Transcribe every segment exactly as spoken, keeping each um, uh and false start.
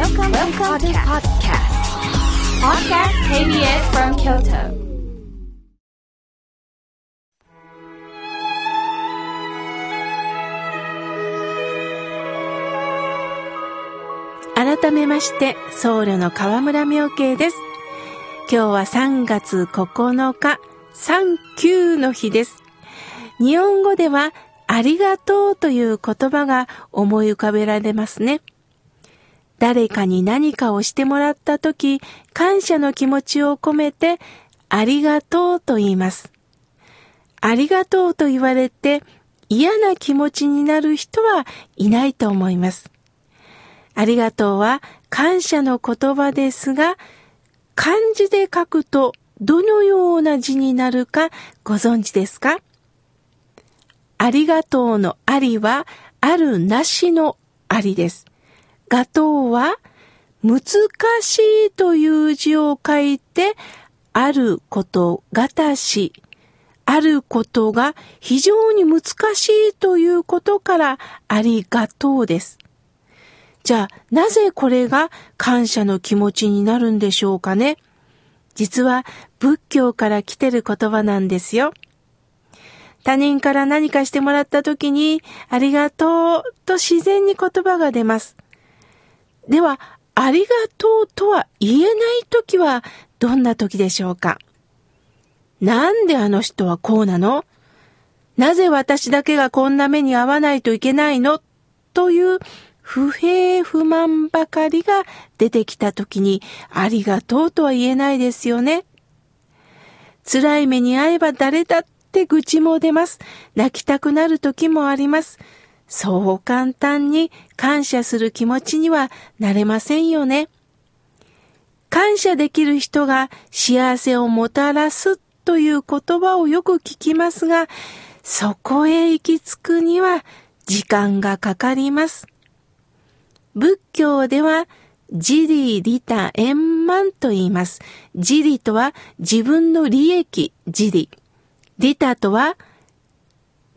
Welcome to the podcast. Podcast ケービーエス from Kyoto. 改めまして、僧侶の河村妙慶です。今日はさんがつここのか、サンキューの日です。日本語ではありがとうという言葉が思い浮かべられますね。誰かに何かをしてもらったとき、感謝の気持ちを込めて、ありがとうと言います。ありがとうと言われて、嫌な気持ちになる人はいないと思います。ありがとうは感謝の言葉ですが、漢字で書くとどのような字になるかご存知ですか？ありがとうのありは、あるなしのありです。がとうは、難しいという字を書いて、あることがたし、あることが非常に難しいということから、ありがとうです。じゃあ、なぜこれが感謝の気持ちになるんでしょうかね。実は、仏教から来てる言葉なんですよ。他人から何かしてもらったときに、ありがとうと自然に言葉が出ます。では、ありがとうとは言えないときはどんなときでしょうか？なんであの人はこうなの？なぜ私だけがこんな目に遭わないといけないの？という不平不満ばかりが出てきたときに、ありがとうとは言えないですよね。辛い目に遭えば誰だって愚痴も出ます。泣きたくなるときもあります。そう簡単に感謝する気持ちにはなれませんよね。感謝できる人が幸せをもたらすという言葉をよく聞きますが、そこへ行き着くには時間がかかります。仏教では自利利他円満と言います。自利とは自分の利益、自利。利他とは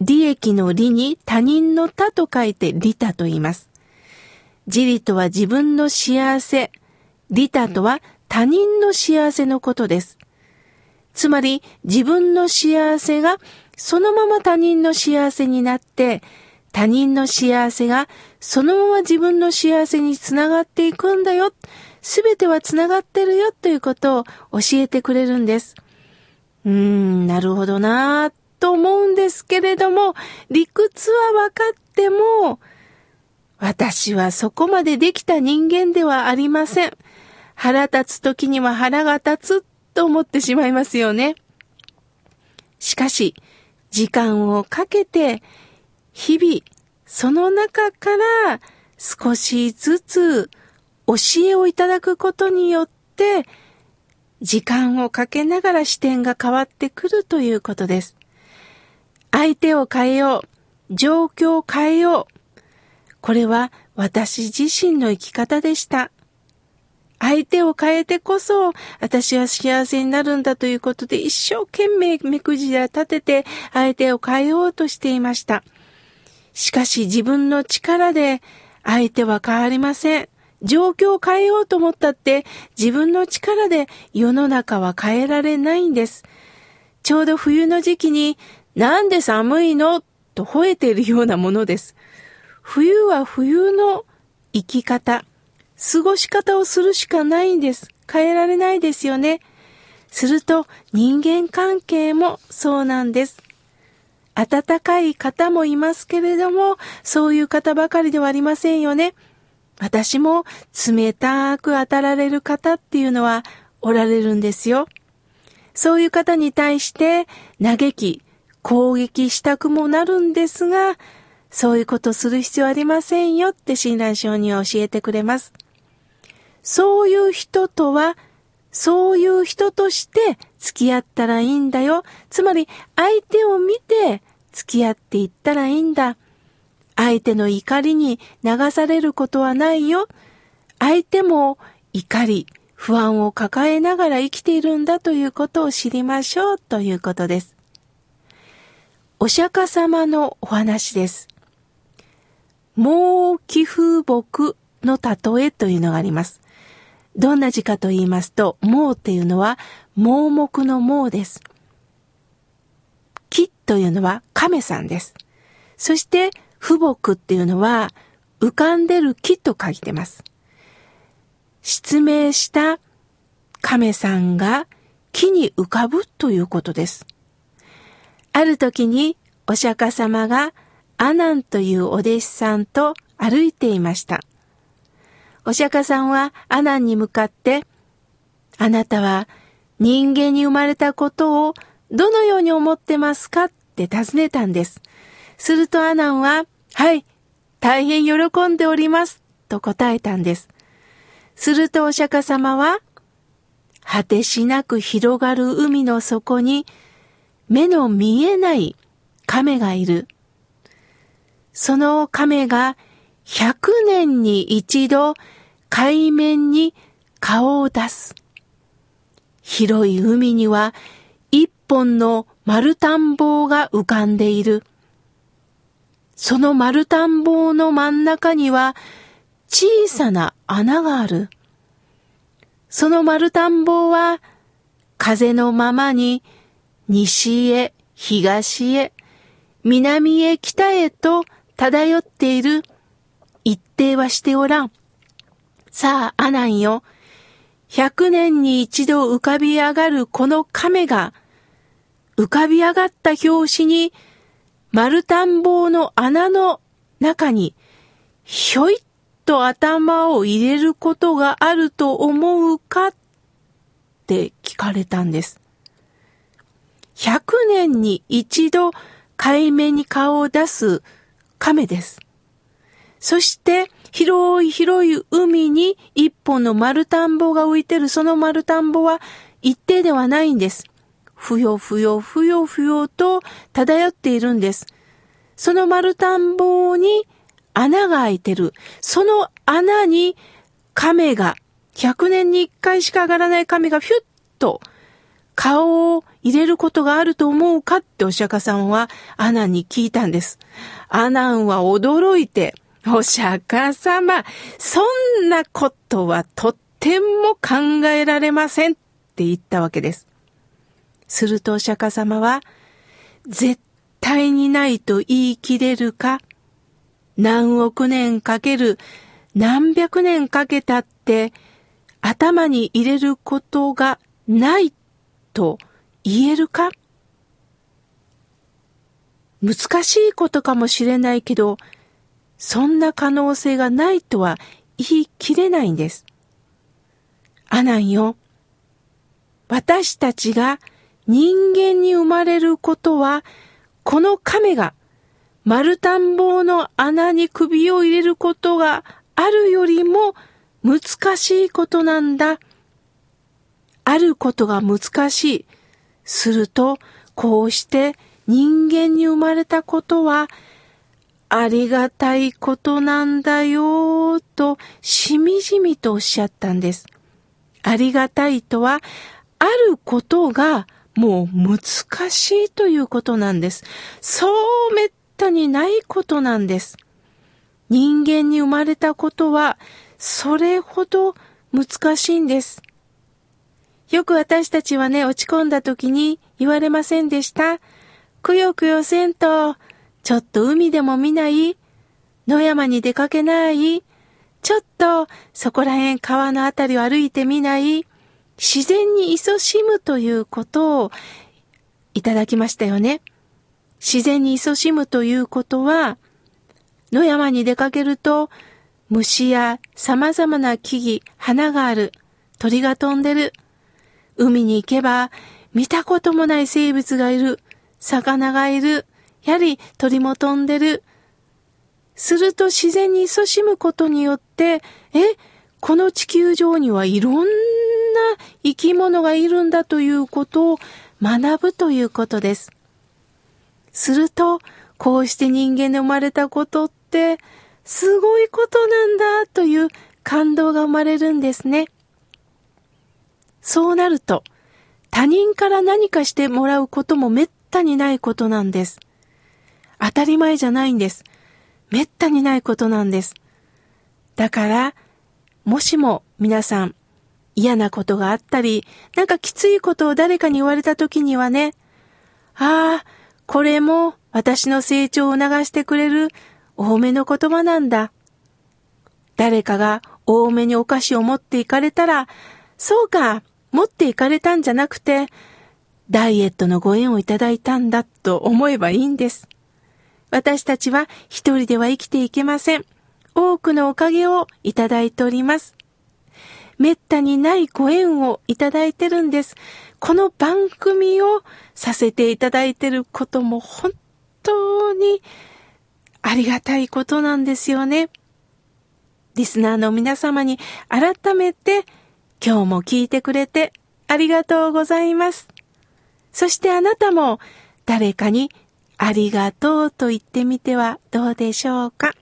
利益の利に他人の他と書いて利他と言います。自利とは自分の幸せ、利他とは他人の幸せのことです。つまり自分の幸せがそのまま他人の幸せになって、他人の幸せがそのまま自分の幸せにつながっていくんだよ。すべてはつながってるよということを教えてくれるんです。うーん、なるほどなぁ。と思うんですけれども、理屈は分かっても、私はそこまでできた人間ではありません。腹立つ時には腹が立つと思ってしまいますよね。しかし、時間をかけて、日々、その中から少しずつ教えをいただくことによって、時間をかけながら視点が変わってくるということです。相手を変えよう、状況を変えよう。これは私自身の生き方でした。相手を変えてこそ私は幸せになるんだということで、一生懸命目くじら立てて相手を変えようとしていました。しかし自分の力で相手は変わりません。状況を変えようと思ったって自分の力で世の中は変えられないんです。ちょうど冬の時期になんで寒いのと吠えているようなものです。冬は冬の生き方、過ごし方をするしかないんです。変えられないですよね。すると人間関係もそうなんです。温かい方もいますけれども、そういう方ばかりではありませんよね。私も冷たく当たられる方っていうのはおられるんですよ。そういう方に対して嘆き、攻撃したくもなるんですが、そういうことする必要ありませんよって親鸞聖人は教えてくれます。そういう人とは、そういう人として付き合ったらいいんだよ。つまり相手を見て付き合っていったらいいんだ。相手の怒りに流されることはないよ。相手も怒り、不安を抱えながら生きているんだということを知りましょうということです。お釈迦様のお話です。盲気風木の例えというのがあります。どんな字かと言いますと、盲っていうのは盲目の盲です。木というのは亀さんです。そして富木っていうのは浮かんでる木と書いてます。失明した亀さんが木に浮かぶということです。ある時にお釈迦様が阿難というお弟子さんと歩いていました。お釈迦さんは阿難に向かって、あなたは人間に生まれたことをどのように思ってますかって尋ねたんです。すると阿難は、はい、大変喜んでおりますと答えたんです。するとお釈迦様は、果てしなく広がる海の底に目の見えない亀がいる。その亀がひゃくねんに一度海面に顔を出す。広い海には一本の丸田んぼが浮かんでいる。その丸田んぼの真ん中には小さな穴がある。その丸田んぼは風のままに西へ東へ南へ北へと漂っている。一定はしておらん。さあ、阿難よ。百年に一度浮かび上がるこの亀が、浮かび上がった拍子に、丸田んぼの穴の中に、ひょいっと頭を入れることがあると思うかって聞かれたんです。百年に一度海面に顔を出す亀です。そして広い広い海に一本の丸田んぼが浮いてる。その丸田んぼは一定ではないんです。ふよふよふよふよと漂っているんです。その丸田んぼに穴が開いてる。その穴に亀が、ひゃくねんにいっかいしか上がらない亀がフィュッと顔を入れることがあると思うかってお釈迦さんは阿難に聞いたんです。阿難は驚いて、お釈迦様、そんなことはとても考えられませんって言ったわけです。するとお釈迦様は、絶対にないと言い切れるか、何億年かける何百年かけたって頭に入れることがないと言えるか。難しいことかもしれないけど、そんな可能性がないとは言い切れないんです。阿難よ、私たちが人間に生まれることは、この亀が丸田んぼの穴に首を入れることがあるよりも難しいことなんだ。あることが難しい。すると、こうして人間に生まれたことは、ありがたいことなんだよーとしみじみとおっしゃったんです。ありがたいとは、あることがもう難しいということなんです。そうめったにないことなんです。人間に生まれたことはそれほど難しいんです。よく私たちはね、落ち込んだ時に言われませんでした。くよくよせんと、ちょっと海でも見ない？野山に出かけない？ちょっとそこら辺川のあたりを歩いてみない？自然に勤しむということをいただきましたよね。自然に勤しむということは、野山に出かけると虫や様々な木々、花がある、鳥が飛んでる。海に行けば見たこともない生物がいる、魚がいる。やはり鳥も飛んでる。すると自然に勤しむことによって、え、この地球上にはいろんな生き物がいるんだということを学ぶということです。すると、こうして人間で生まれたことって、すごいことなんだという感動が生まれるんですね。そうなると、他人から何かしてもらうこともめったにないことなんです。当たり前じゃないんです。めったにないことなんです。だから、もしも皆さん嫌なことがあったり、なんかきついことを誰かに言われた時にはね、ああ、これも私の成長を促してくれる多めの言葉なんだ。誰かが多めにお菓子を持っていかれたら、そうか、持っていかれたんじゃなくて、ダイエットのご縁をいただいたんだと思えばいいんです。私たちは一人では生きていけません。多くのおかげをいただいております。めったにないご縁をいただいてるんです。この番組をさせていただいてることも本当にありがたいことなんですよね。リスナーの皆様に改めて今日も聞いてくれてありがとうございます。そしてあなたも誰かにありがとうと言ってみてはどうでしょうか。